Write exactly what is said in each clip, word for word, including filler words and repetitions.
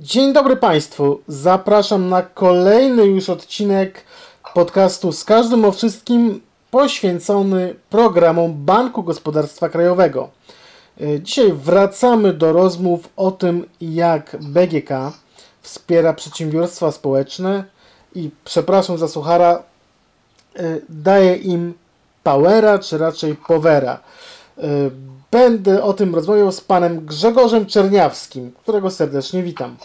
Dzień dobry Państwu, zapraszam na kolejny już odcinek podcastu Z każdym o wszystkim, poświęcony programom Banku Gospodarstwa Krajowego. Dzisiaj wracamy do rozmów o tym, jak B G K wspiera przedsiębiorstwa społeczne i, przepraszam za suchara, daje im powera, czy raczej powera. Będę o tym rozmawiał z panem Grzegorzem Czerniawskim, którego serdecznie witam.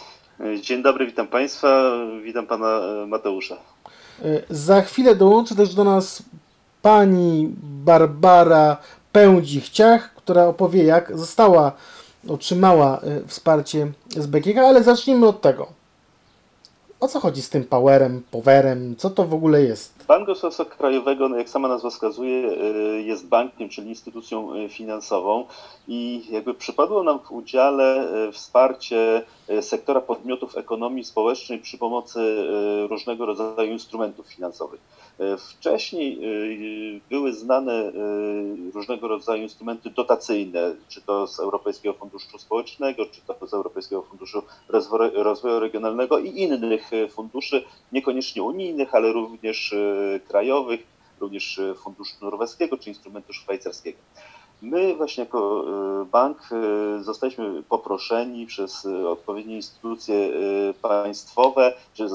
Dzień dobry, witam państwa, witam pana Mateusza. Za chwilę dołączy też do nas pani Barbara Pędzich-Ciach, która opowie, jak została, otrzymała wsparcie z B G K, ale zacznijmy od tego. O co chodzi z tym powerem, powerem? Co to w ogóle jest? Bank Gospodarstwa Krajowego, no jak sama nazwa wskazuje, jest bankiem, czyli instytucją finansową i jakby przypadło nam w udziale wsparcie sektora podmiotów ekonomii społecznej przy pomocy różnego rodzaju instrumentów finansowych. Wcześniej były znane różnego rodzaju instrumenty dotacyjne, czy to z Europejskiego Funduszu Społecznego, czy to z Europejskiego Funduszu Rozwoju Regionalnego i innych funduszy, niekoniecznie unijnych, ale również krajowych, również Funduszu Norweskiego czy instrumentu szwajcarskiego. My właśnie jako bank zostaliśmy poproszeni przez odpowiednie instytucje państwowe, czy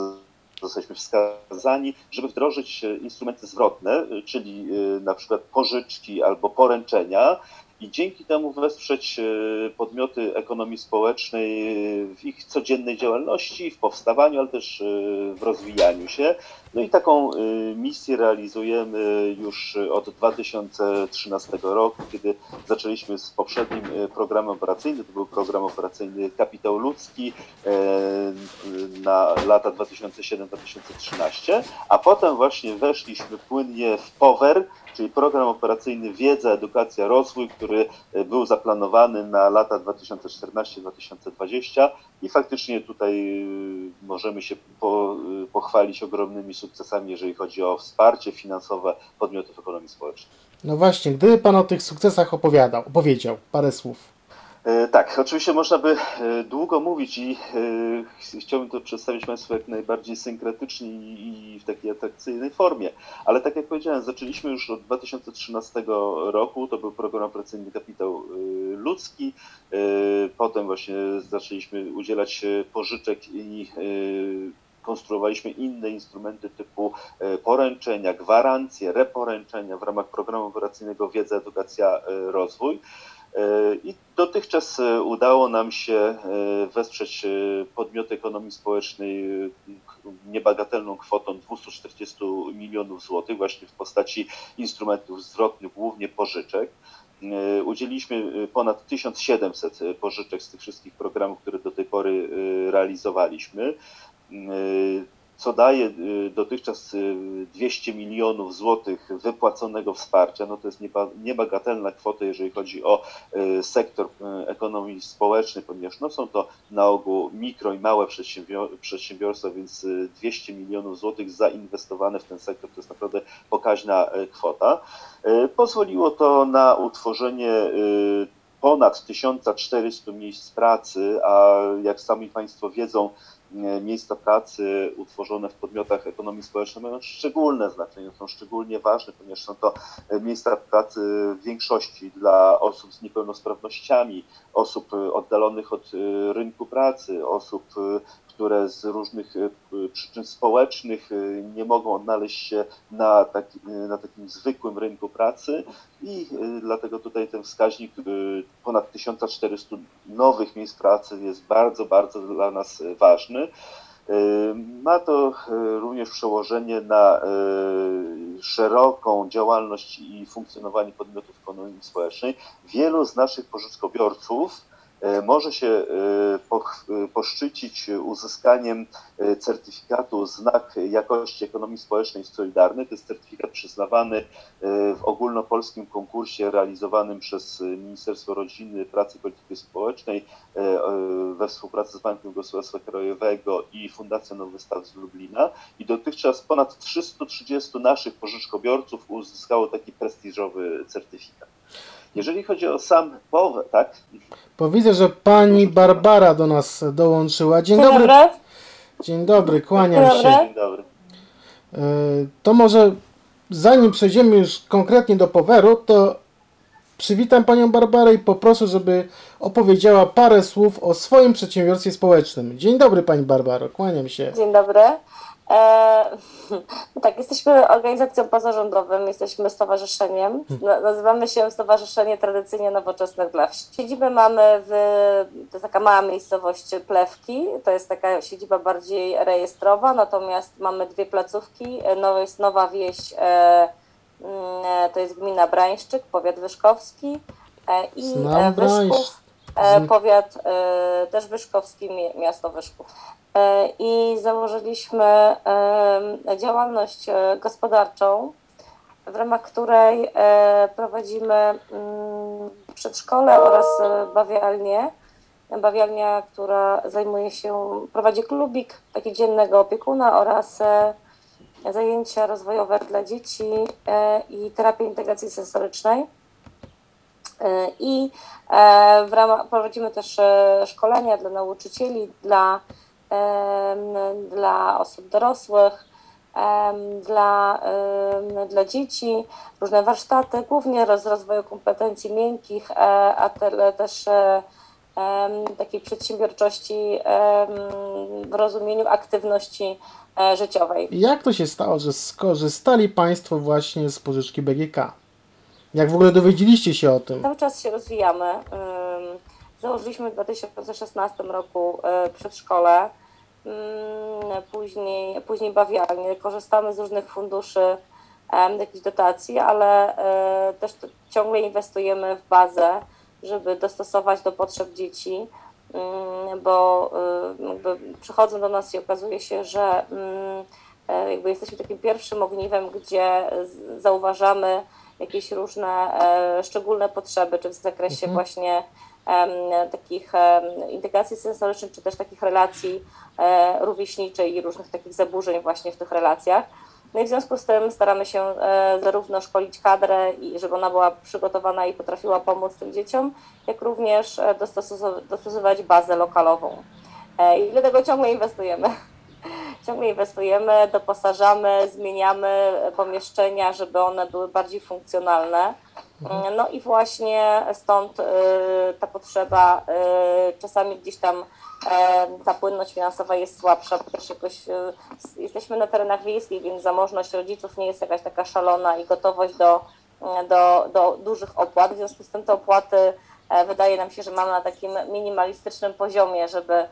zostaliśmy wskazani, żeby wdrożyć instrumenty zwrotne, czyli na przykład pożyczki albo poręczenia i dzięki temu wesprzeć podmioty ekonomii społecznej w ich codziennej działalności, w powstawaniu, ale też w rozwijaniu się. No i taką misję realizujemy już od dwa tysiące trzynastego roku, kiedy zaczęliśmy z poprzednim programem operacyjnym, to był program operacyjny Kapitał Ludzki na lata dwa tysiące siódmy do dwa tysiące trzynastego, a potem właśnie weszliśmy płynnie w POWER, czyli program operacyjny Wiedza, Edukacja, Rozwój, który był zaplanowany na lata dwa tysiące czternasty do dwa tysiące dwudziestego i faktycznie tutaj możemy się po, pochwalić ogromnymi sukcesami, jeżeli chodzi o wsparcie finansowe podmiotów ekonomii społecznej. No właśnie, gdyby Pan o tych sukcesach opowiadał, opowiedział parę słów. Tak, oczywiście można by długo mówić i chciałbym to przedstawić Państwu jak najbardziej synkretycznie i w takiej atrakcyjnej formie, ale tak jak powiedziałem, zaczęliśmy już od dwa tysiące trzynastego roku, to był program operacyjny Kapitał Ludzki, potem właśnie zaczęliśmy udzielać pożyczek i konstruowaliśmy inne instrumenty typu poręczenia, gwarancje, reporęczenia w ramach programu operacyjnego Wiedza, Edukacja, Rozwój. I dotychczas udało nam się wesprzeć podmioty ekonomii społecznej niebagatelną kwotą dwieście czterdzieści milionów złotych właśnie w postaci instrumentów zwrotnych, głównie pożyczek. Udzieliliśmy ponad tysiąc siedemset pożyczek z tych wszystkich programów, które do tej pory realizowaliśmy, co daje dotychczas dwieście milionów złotych wypłaconego wsparcia. No to jest niebagatelna kwota, jeżeli chodzi o sektor ekonomii społecznej, ponieważ no są to na ogół mikro i małe przedsiębiorstwa, więc dwieście milionów złotych zainwestowane w ten sektor to jest naprawdę pokaźna kwota. Pozwoliło to na utworzenie ponad tysiąc czterysta miejsc pracy, a jak sami Państwo wiedzą, miejsca pracy utworzone w podmiotach ekonomii społecznej mają szczególne znaczenie, są szczególnie ważne, ponieważ są to miejsca pracy w większości dla osób z niepełnosprawnościami, osób oddalonych od rynku pracy, osób, które z różnych przyczyn społecznych nie mogą odnaleźć się na, taki, na takim zwykłym rynku pracy i dlatego tutaj ten wskaźnik ponad tysiąc czterysta nowych miejsc pracy jest bardzo, bardzo dla nas ważny. Ma to również przełożenie na szeroką działalność i funkcjonowanie podmiotów ekonomii społecznej. Wielu z naszych pożyczkobiorców może się poszczycić uzyskaniem certyfikatu Znak Jakości Ekonomii Społecznej Solidarny. To jest certyfikat przyznawany w ogólnopolskim konkursie realizowanym przez Ministerstwo Rodziny, Pracy i Polityki Społecznej we współpracy z Bankiem Gospodarstwa Krajowego i Fundacją Nowy Staw z Lublina. I dotychczas ponad trzysta trzydzieści naszych pożyczkobiorców uzyskało taki prestiżowy certyfikat. Jeżeli chodzi o sam POWER, tak? Bo widzę, że pani Barbara do nas dołączyła. Dzień, Dzień dobry. dobry. Dzień dobry, kłaniam Dzień się. Dzień dobry. To może zanim przejdziemy już konkretnie do POWER-u, to przywitam panią Barbarę i poproszę, żeby opowiedziała parę słów o swoim przedsiębiorstwie społecznym. Dzień dobry pani Barbaro, kłaniam się. Dzień dobry. Eee, tak, jesteśmy organizacją pozarządową, jesteśmy stowarzyszeniem. Nazywamy się Stowarzyszenie Tradycyjnie Nowoczesnych dla Wsi. Siedzibę mamy w, to jest taka mała miejscowość Plewki, to jest taka siedziba bardziej rejestrowa, natomiast mamy dwie placówki, no jest Nowa Wieś, e, to jest gmina Brańszczyk, powiat wyszkowski e, i Znam Wyszków, e, powiat e, też wyszkowski, miasto Wyszków. I założyliśmy działalność gospodarczą, w ramach której prowadzimy przedszkole oraz bawialnię. Bawialnia, która zajmuje się, prowadzi klubik taki dziennego opiekuna oraz zajęcia rozwojowe dla dzieci i terapię integracji sensorycznej. I w ramach, prowadzimy też szkolenia dla nauczycieli, dla dla osób dorosłych, dla, dla dzieci, różne warsztaty, głównie z rozwoju kompetencji miękkich, a też takiej przedsiębiorczości w rozumieniu aktywności życiowej. Jak to się stało, że skorzystali państwo właśnie z pożyczki B G K? Jak w ogóle dowiedzieliście się o tym? Cały czas się rozwijamy. Założyliśmy w dwa tysiące szesnastym roku przedszkole, później, później bawialnie. Korzystamy z różnych funduszy, jakichś dotacji, ale też ciągle inwestujemy w bazę, żeby dostosować do potrzeb dzieci, bo jakby przychodzą do nas i okazuje się, że jakby jesteśmy takim pierwszym ogniwem, gdzie zauważamy jakieś różne szczególne potrzeby, czy w zakresie mhm. właśnie takich integracji sensorycznych, czy też takich relacji rówieśniczej i różnych takich zaburzeń właśnie w tych relacjach. No i w związku z tym staramy się zarówno szkolić kadrę, i żeby ona była przygotowana i potrafiła pomóc tym dzieciom, jak również dostosować bazę lokalową. I dlatego ciągle inwestujemy. Ciągle inwestujemy, doposażamy, zmieniamy pomieszczenia, żeby one były bardziej funkcjonalne. No i właśnie stąd ta potrzeba, czasami gdzieś tam ta płynność finansowa jest słabsza, bo też jakoś jesteśmy na terenach wiejskich, więc zamożność rodziców nie jest jakaś taka szalona i gotowość do, do, do dużych opłat. W związku z tym te opłaty wydaje nam się, że mamy na takim minimalistycznym poziomie, żeby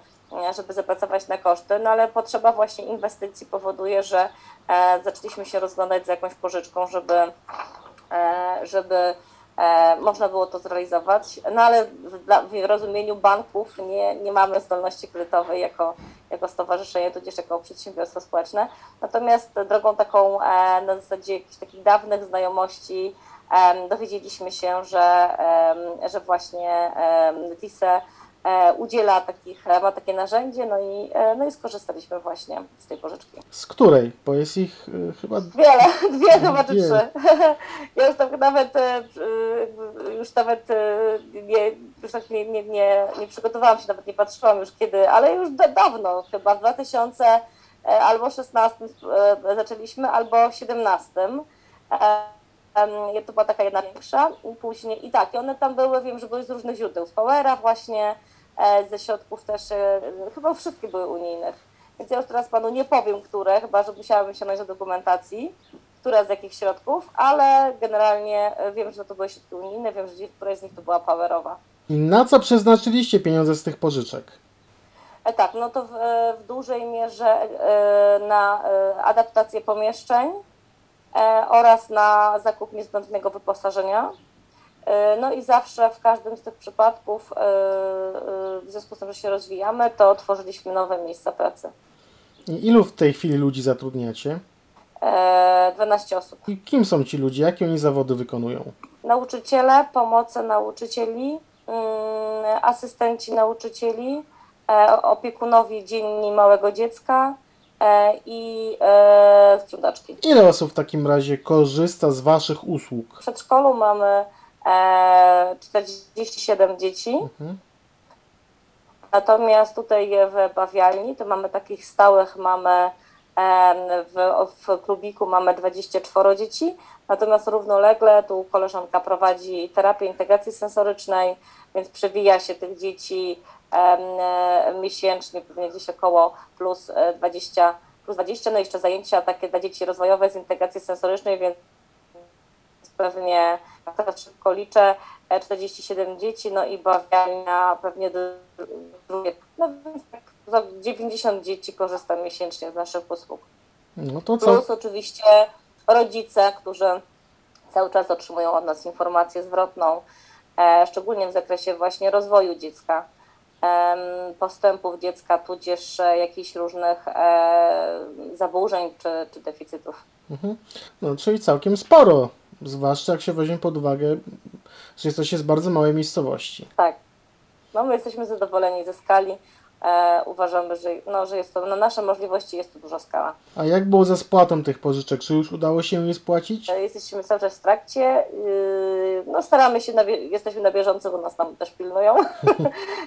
żeby zapracować na koszty, no ale potrzeba właśnie inwestycji powoduje, że e, zaczęliśmy się rozglądać za jakąś pożyczką, żeby, e, żeby e, można było to zrealizować, no ale w, dla, w rozumieniu banków nie, nie mamy zdolności kredytowej jako, jako stowarzyszenie, tudzież jako przedsiębiorstwo społeczne, natomiast drogą taką e, na zasadzie jakichś takich dawnych znajomości e, dowiedzieliśmy się, że, e, że właśnie T I S E udziela takich, ma takie narzędzie, no i, no i skorzystaliśmy właśnie z tej pożyczki. Z której? Bo jest ich y, chyba... Wiele, dwie chyba czy trzy. Ja już tak nawet, y, już nawet y, nie, już tak nie, nie, nie, nie przygotowałam się, nawet nie patrzyłam już kiedy, ale już da, dawno, chyba w dwa tysiące albo szesnastym y, zaczęliśmy, albo siedemnastym. To była taka jedna większa, później i tak, i one tam były, wiem, że były z różnych źródeł, z Powera właśnie, ze środków też, chyba wszystkie były unijnych. Więc ja już teraz panu nie powiem, które, chyba że musiałabym sięgnąć do dokumentacji, które z jakich środków, ale generalnie wiem, że to były środki unijne, wiem, że któraś z nich to była powerowa. I na co przeznaczyliście pieniądze z tych pożyczek? E, tak, no to w, w dużej mierze e, na e, adaptację pomieszczeń, oraz na zakup niezbędnego wyposażenia. No i zawsze w każdym z tych przypadków, w związku z tym, że się rozwijamy, to tworzyliśmy nowe miejsca pracy. I ilu w tej chwili ludzi zatrudniacie? dwanaście osób. I kim są ci ludzie? Jakie oni zawody wykonują? Nauczyciele, pomoce nauczycieli, asystenci nauczycieli, opiekunowie dzienni małego dziecka, i e, sprzątaczki. Ile osób w takim razie korzysta z waszych usług? W przedszkolu mamy czterdzieści siedem dzieci. Mhm. Natomiast tutaj w bawialni to mamy takich stałych, mamy w, w klubiku mamy dwadzieścia cztery dzieci, natomiast równolegle tu koleżanka prowadzi terapię integracji sensorycznej, więc przewija się tych dzieci miesięcznie, pewnie gdzieś około plus dwadzieścia, plus dwadzieścia, no i jeszcze zajęcia takie dla dzieci rozwojowe z integracji sensorycznej, więc pewnie, teraz szybko liczę, czterdzieści siedem dzieci, no i bawialnia pewnie drugie, no więc tak dziewięćdziesiąt dzieci korzysta miesięcznie z naszych usług. No to co? Plus oczywiście rodzice, którzy cały czas otrzymują od nas informację zwrotną, szczególnie w zakresie właśnie rozwoju dziecka, postępów dziecka, tudzież jakichś różnych zaburzeń czy, czy deficytów. Mhm. No, czyli całkiem sporo, zwłaszcza jak się weźmie pod uwagę, że jesteście z bardzo małej miejscowości. Tak. No, my jesteśmy zadowoleni ze skali. E, uważamy, że, no, że jest to, na nasze możliwości jest to duża skala. A jak było ze spłatą tych pożyczek? Czy już udało się je spłacić? E, jesteśmy cały czas w trakcie. Yy, no, staramy się, na, jesteśmy na bieżąco, bo nas tam też pilnują,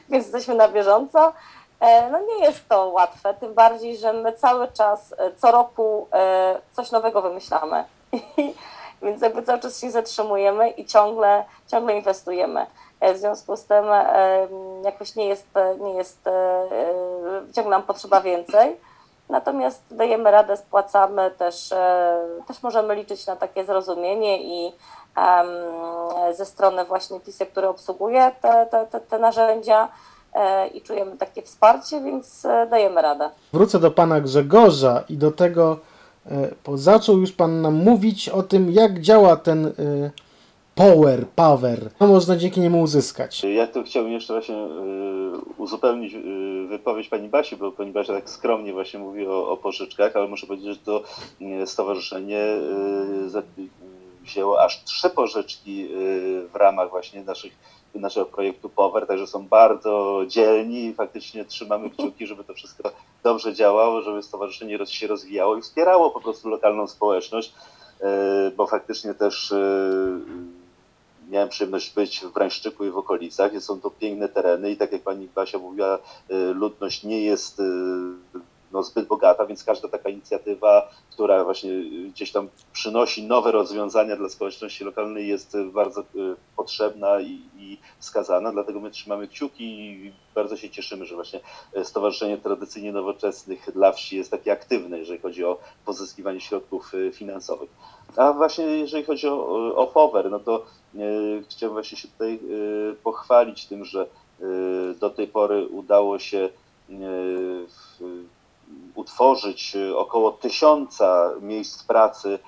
więc jesteśmy na bieżąco. E, no nie jest to łatwe, tym bardziej, że my cały czas, co roku e, coś nowego wymyślamy. Więc jakby cały czas się zatrzymujemy i ciągle, ciągle inwestujemy. W związku z tym jakoś nie jest, nie jest, ciągle nam potrzeba więcej. Natomiast dajemy radę, spłacamy, też, też możemy liczyć na takie zrozumienie i ze strony właśnie PISA, który obsługuje te, te, te, te narzędzia, i czujemy takie wsparcie, więc dajemy radę. Wrócę do pana Grzegorza i do tego, bo zaczął już pan nam mówić o tym, jak działa ten y, power, power. Co można dzięki niemu uzyskać? Ja tu chciałbym jeszcze właśnie y, uzupełnić y, wypowiedź pani Basi, bo pani Basia tak skromnie właśnie mówi o, o pożyczkach, ale muszę powiedzieć, że to y, stowarzyszenie y, za, y, wzięło aż trzy pożyczki y, w ramach właśnie naszych naszego projektu POWER, także są bardzo dzielni i faktycznie trzymamy kciuki, żeby to wszystko dobrze działało, żeby stowarzyszenie się rozwijało i wspierało po prostu lokalną społeczność, bo faktycznie też miałem przyjemność być w Brańszczyku i w okolicach, gdzie są to piękne tereny i tak jak pani Basia mówiła, ludność nie jest no, zbyt bogata, więc każda taka inicjatywa, która właśnie gdzieś tam przynosi nowe rozwiązania dla społeczności lokalnej, jest bardzo potrzebna i, i wskazana, dlatego my trzymamy kciuki i bardzo się cieszymy, że właśnie Stowarzyszenie Tradycyjnie Nowoczesnych dla Wsi jest takie aktywne, jeżeli chodzi o pozyskiwanie środków finansowych. A właśnie jeżeli chodzi o, o POWER, no to e, chciałem właśnie się tutaj e, pochwalić tym, że e, do tej pory udało się e, w, utworzyć około tysiąca miejsc pracy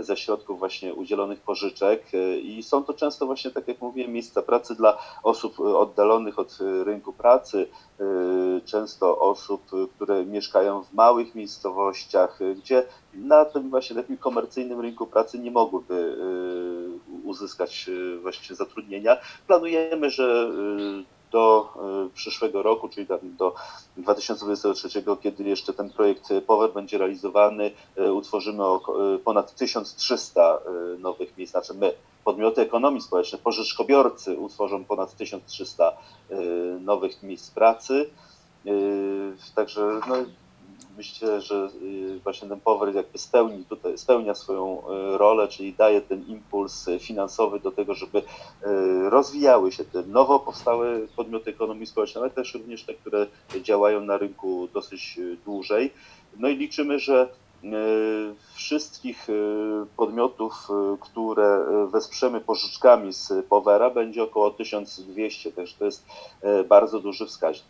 ze środków właśnie udzielonych pożyczek i są to często właśnie, tak jak mówiłem, miejsca pracy dla osób oddalonych od rynku pracy, często osób, które mieszkają w małych miejscowościach, gdzie na tym właśnie takim komercyjnym rynku pracy nie mogłyby uzyskać właśnie zatrudnienia. Planujemy, że do przyszłego roku, czyli do dwa tysiące dwudziestego trzeciego, kiedy jeszcze ten projekt POWER będzie realizowany, utworzymy ponad tysiąc trzysta nowych miejsc, znaczy my, podmioty ekonomii społecznej, pożyczkobiorcy utworzą ponad tysiąc trzysta nowych miejsc pracy, także no, myślę, że właśnie ten POWER jakby spełni tutaj, spełnia swoją rolę, czyli daje ten impuls finansowy do tego, żeby rozwijały się te nowo powstałe podmioty ekonomii społecznej, ale też również te, które działają na rynku dosyć dłużej. No i liczymy, że wszystkich podmiotów, które wesprzemy pożyczkami z POWERa, będzie około tysiąc dwieście, także to jest bardzo duży wskaźnik.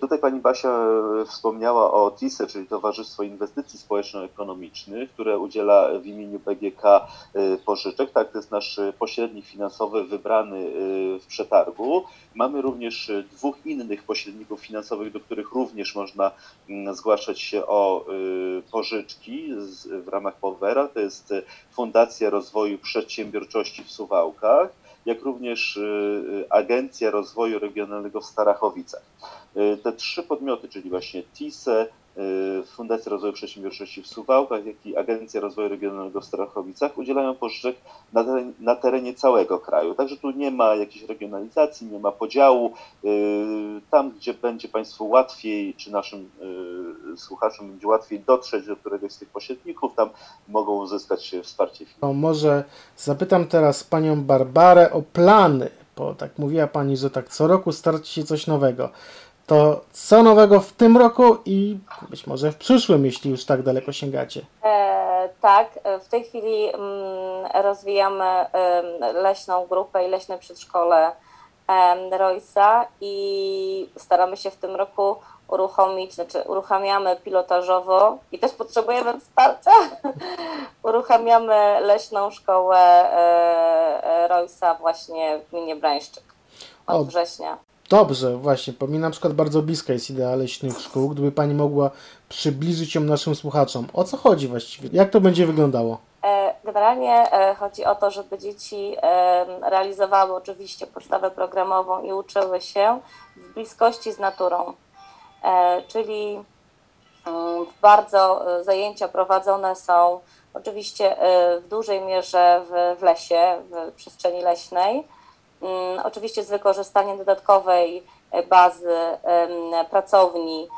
Tutaj pani Basia wspomniała o TISE, czyli Towarzystwo Inwestycji Społeczno-Ekonomicznych, które udziela w imieniu B G K pożyczek. Tak, to jest nasz pośrednik finansowy wybrany w przetargu. Mamy również dwóch innych pośredników finansowych, do których również można zgłaszać się o pożyczki w ramach POWERa. To jest Fundacja Rozwoju Przedsiębiorczości w Suwałkach, jak również Agencja Rozwoju Regionalnego w Starachowicach. Te trzy podmioty, czyli właśnie TISE, Fundacja Rozwoju Przedsiębiorczości w Suwałkach, jak i Agencja Rozwoju Regionalnego w Strachowicach udzielają pożyczek na terenie, na terenie całego kraju. Także tu nie ma jakiejś regionalizacji, nie ma podziału. Tam, gdzie będzie Państwu łatwiej, czy naszym słuchaczom będzie łatwiej dotrzeć do któregoś z tych pośredników, tam mogą uzyskać wsparcie. No, może zapytam teraz Panią Barbarę o plany, bo tak mówiła Pani, że tak co roku starczy się coś nowego. To co nowego w tym roku i być może w przyszłym, jeśli już tak daleko sięgacie? E, tak, w tej chwili m, rozwijamy m, Leśną Grupę i Leśne Przedszkole Royce'a i staramy się w tym roku uruchomić, znaczy uruchamiamy pilotażowo i też potrzebujemy wsparcia, uruchamiamy Leśną Szkołę e, Royce'a właśnie w gminie Brańszczyk od o. września. Dobrze, właśnie, bo mi na przykład bardzo bliska jest idea leśnych szkół. Gdyby Pani mogła przybliżyć ją naszym słuchaczom, o co chodzi właściwie? Jak to będzie wyglądało? Generalnie chodzi o to, żeby dzieci realizowały oczywiście podstawę programową i uczyły się w bliskości z naturą, czyli bardzo zajęcia prowadzone są oczywiście w dużej mierze w lesie, w przestrzeni leśnej. Oczywiście z wykorzystaniem dodatkowej bazy pracowni,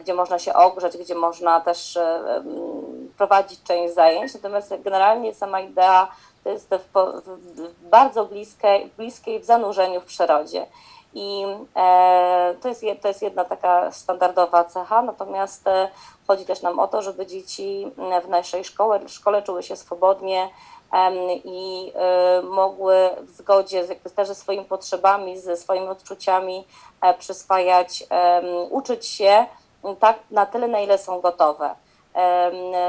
gdzie można się ogrzeć, gdzie można też prowadzić część zajęć. Natomiast generalnie sama idea to jest w bardzo bliskiej, bliskiej w zanurzeniu w przyrodzie. I to jest, to jest jedna taka standardowa cecha, natomiast chodzi też nam o to, żeby dzieci w naszej szkole, w szkole czuły się swobodnie i mogły w zgodzie też ze swoimi potrzebami, ze swoimi odczuciami przyswajać, uczyć się tak na tyle, na ile są gotowe.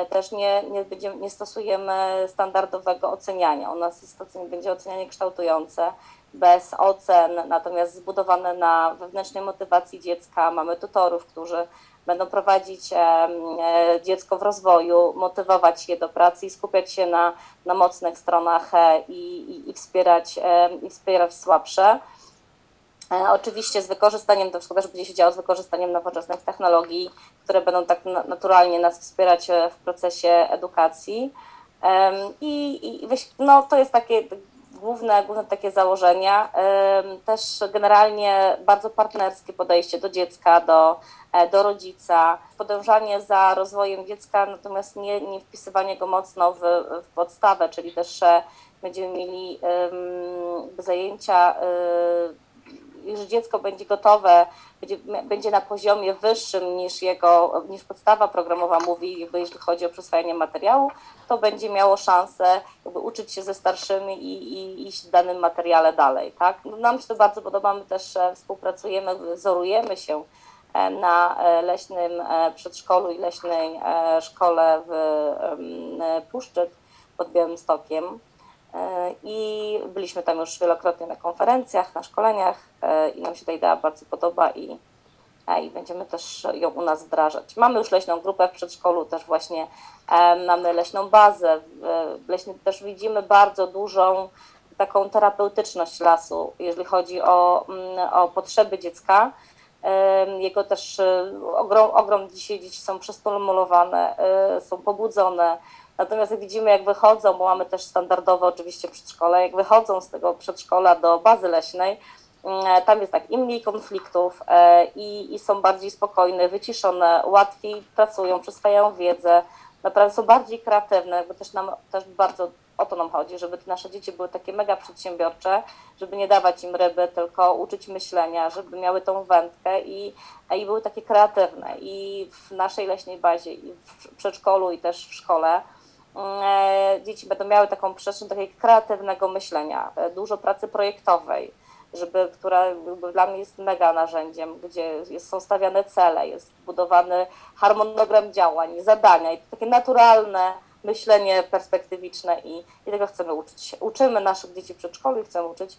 Też nie, nie, będziemy, nie stosujemy standardowego oceniania. U nas jest, będzie ocenianie kształtujące, bez ocen, natomiast zbudowane na wewnętrznej motywacji dziecka. Mamy tutorów, którzy będą prowadzić dziecko w rozwoju, motywować je do pracy i skupiać się na, na mocnych stronach i, i, i, wspierać, i wspierać słabsze. Oczywiście z wykorzystaniem, to wszystko też będzie się działo z wykorzystaniem nowoczesnych technologii, które będą tak naturalnie nas wspierać w procesie edukacji. I, i no, to jest takie główne, główne takie założenia. Też generalnie bardzo partnerskie podejście do dziecka, do, do rodzica, podążanie za rozwojem dziecka, natomiast nie, nie wpisywanie go mocno w, w podstawę, czyli też będziemy mieli um, zajęcia, um, że dziecko będzie gotowe, będzie, będzie na poziomie wyższym niż jego, niż podstawa programowa mówi, jakby jeśli chodzi o przyswajanie materiału, to będzie miało szansę jakby uczyć się ze starszymi i, i iść w danym materiale dalej, tak? Nam się to bardzo podoba, my też współpracujemy, wzorujemy się na Leśnym Przedszkolu i Leśnej Szkole w Puszczyk pod Białymstokiem i byliśmy tam już wielokrotnie na konferencjach, na szkoleniach i nam się ta idea bardzo podoba i, i będziemy też ją u nas wdrażać. Mamy już Leśną Grupę w przedszkolu, też właśnie mamy leśną bazę, leśny, też widzimy bardzo dużą taką terapeutyczność lasu, jeżeli chodzi o, o potrzeby dziecka. Jego też ogrom, ogrom dzisiaj dzieci są przestymulowane, są pobudzone. Natomiast jak widzimy, jak wychodzą, bo mamy też standardowe oczywiście przedszkole, jak wychodzą z tego przedszkola do bazy leśnej, tam jest tak, im mniej konfliktów i, i są bardziej spokojne, wyciszone, łatwiej pracują, przyswajają wiedzę, naprawdę są bardziej kreatywne, bo też nam też bardzo o to nam chodzi, żeby te nasze dzieci były takie mega przedsiębiorcze, żeby nie dawać im ryby, tylko uczyć myślenia, żeby miały tą wędkę i, i były takie kreatywne. I w naszej leśnej bazie, i w przedszkolu, i też w szkole e, dzieci będą miały taką przestrzeń takiego kreatywnego myślenia, dużo pracy projektowej, żeby, która jakby dla mnie jest mega narzędziem, gdzie jest, są stawiane cele, jest budowany harmonogram działań, zadania i to takie naturalne myślenie perspektywiczne i, i tego chcemy uczyć. Uczymy naszych dzieci w przedszkolu i chcemy uczyć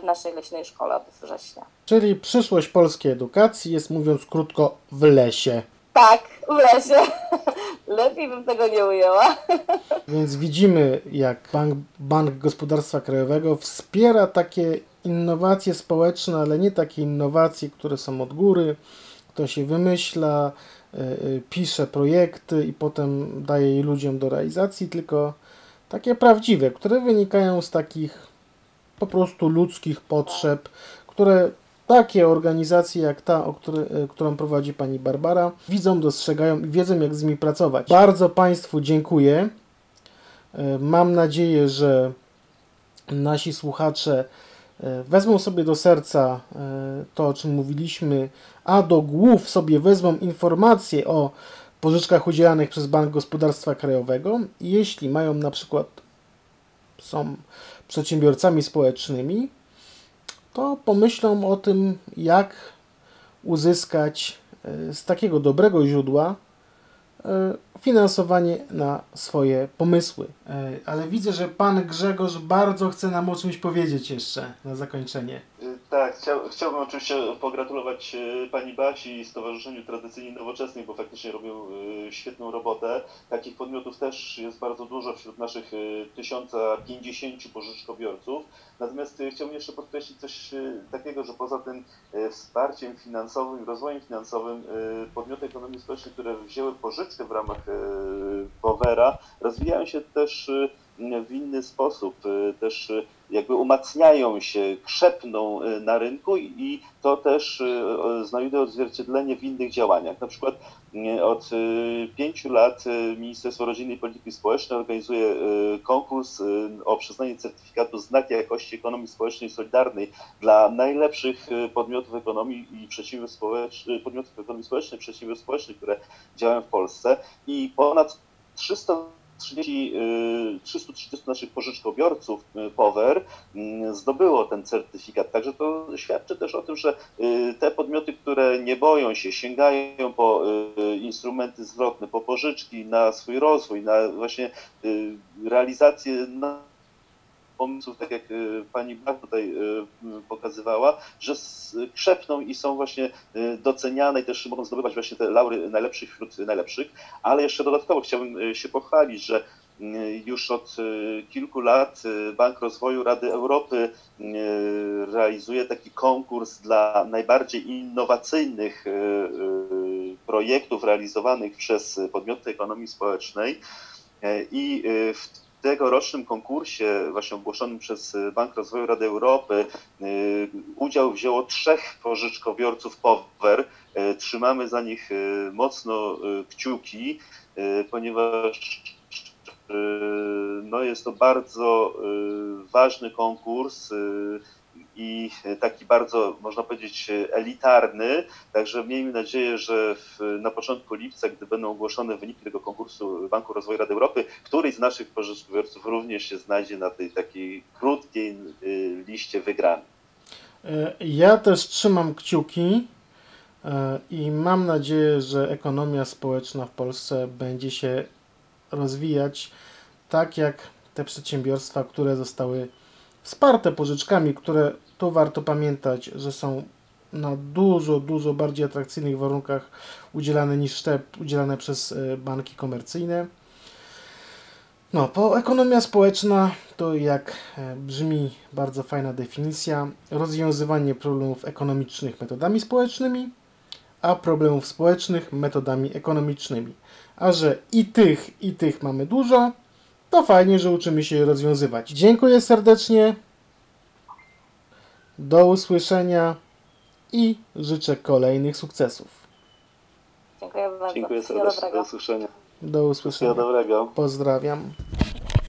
w naszej leśnej szkole od września. Czyli przyszłość polskiej edukacji jest, mówiąc krótko, w lesie. Tak, w lesie. Lepiej bym tego nie ujęła. Więc widzimy, jak Bank, Bank Gospodarstwa Krajowego wspiera takie innowacje społeczne, ale nie takie innowacje, które są od góry, kto się wymyśla, pisze projekty i potem daje je ludziom do realizacji, tylko takie prawdziwe, które wynikają z takich po prostu ludzkich potrzeb, które takie organizacje jak ta, o który, którą prowadzi pani Barbara, widzą, dostrzegają i wiedzą, jak z nimi pracować. Bardzo państwu dziękuję. Mam nadzieję, że nasi słuchacze wezmą sobie do serca to, o czym mówiliśmy, a do głów sobie wezmą informacje o pożyczkach udzielanych przez Bank Gospodarstwa Krajowego. Jeśli mają na przykład, są przedsiębiorcami społecznymi, to pomyślą o tym, jak uzyskać z takiego dobrego źródła finansowanie na swoje pomysły. Ale widzę, że pan Grzegorz bardzo chce nam o czymś powiedzieć jeszcze na zakończenie. Tak, chciał, chciałbym oczywiście pogratulować pani Basi i Stowarzyszeniu Tradycyjnie Nowoczesnych, bo faktycznie robią świetną robotę. Takich podmiotów też jest bardzo dużo wśród naszych tysiąca pięćdziesięciu pożyczkobiorców. Natomiast chciałbym jeszcze podkreślić coś takiego, że poza tym wsparciem finansowym, rozwojem finansowym podmioty ekonomii społecznej, które wzięły pożyczkę w ramach powera, rozwijają się też w inny sposób, też jakby umacniają się, krzepną na rynku i to też znajduje odzwierciedlenie w innych działaniach. Na przykład od pięciu lat Ministerstwo Rodziny i Polityki Społecznej organizuje konkurs o przyznanie certyfikatu Znak jakości ekonomii społecznej Solidarnej dla najlepszych podmiotów ekonomii i przedsiębiorstw społecznych, podmiotów ekonomii społecznej, przedsiębiorstw społecznych, które działają w Polsce i ponad trzysta trzydzieści, trzysta trzydzieści naszych pożyczkobiorców POWER zdobyło ten certyfikat. Także to świadczy też o tym, że te podmioty, które nie boją się, sięgają po instrumenty zwrotne, po pożyczki na swój rozwój, na właśnie realizację pomysłów, tak jak pani Bach tutaj pokazywała, że krzepną i są właśnie doceniane i też mogą zdobywać właśnie te laury najlepszych wśród najlepszych, ale jeszcze dodatkowo chciałbym się pochwalić, że już od kilku lat Bank Rozwoju Rady Europy realizuje taki konkurs dla najbardziej innowacyjnych projektów realizowanych przez podmioty ekonomii społecznej i w W tegorocznym konkursie właśnie ogłoszonym przez Bank Rozwoju Rady Europy udział wzięło trzech pożyczkobiorców POWER. Trzymamy za nich mocno kciuki, ponieważ no jest to bardzo ważny konkurs i taki bardzo, można powiedzieć, elitarny. Także miejmy nadzieję, że w, na początku lipca, gdy będą ogłoszone wyniki tego konkursu Banku Rozwoju Rady Europy, któryś z naszych pożyczkobiorców również się znajdzie na tej takiej krótkiej liście wygranych. Ja też trzymam kciuki i mam nadzieję, że ekonomia społeczna w Polsce będzie się rozwijać tak jak te przedsiębiorstwa, które zostały wsparte pożyczkami, które to warto pamiętać, że są na dużo, dużo bardziej atrakcyjnych warunkach udzielane niż te udzielane przez banki komercyjne. No, bo ekonomia społeczna to, jak brzmi, bardzo fajna definicja: rozwiązywanie problemów ekonomicznych metodami społecznymi, a problemów społecznych metodami ekonomicznymi. A że i tych, i tych mamy dużo, to fajnie, że uczymy się je rozwiązywać. Dziękuję serdecznie, do usłyszenia i życzę kolejnych sukcesów. Dziękuję bardzo. Dziękuję serdecznie, do usłyszenia. Do usłyszenia. Wszystkiego dobrego. Pozdrawiam.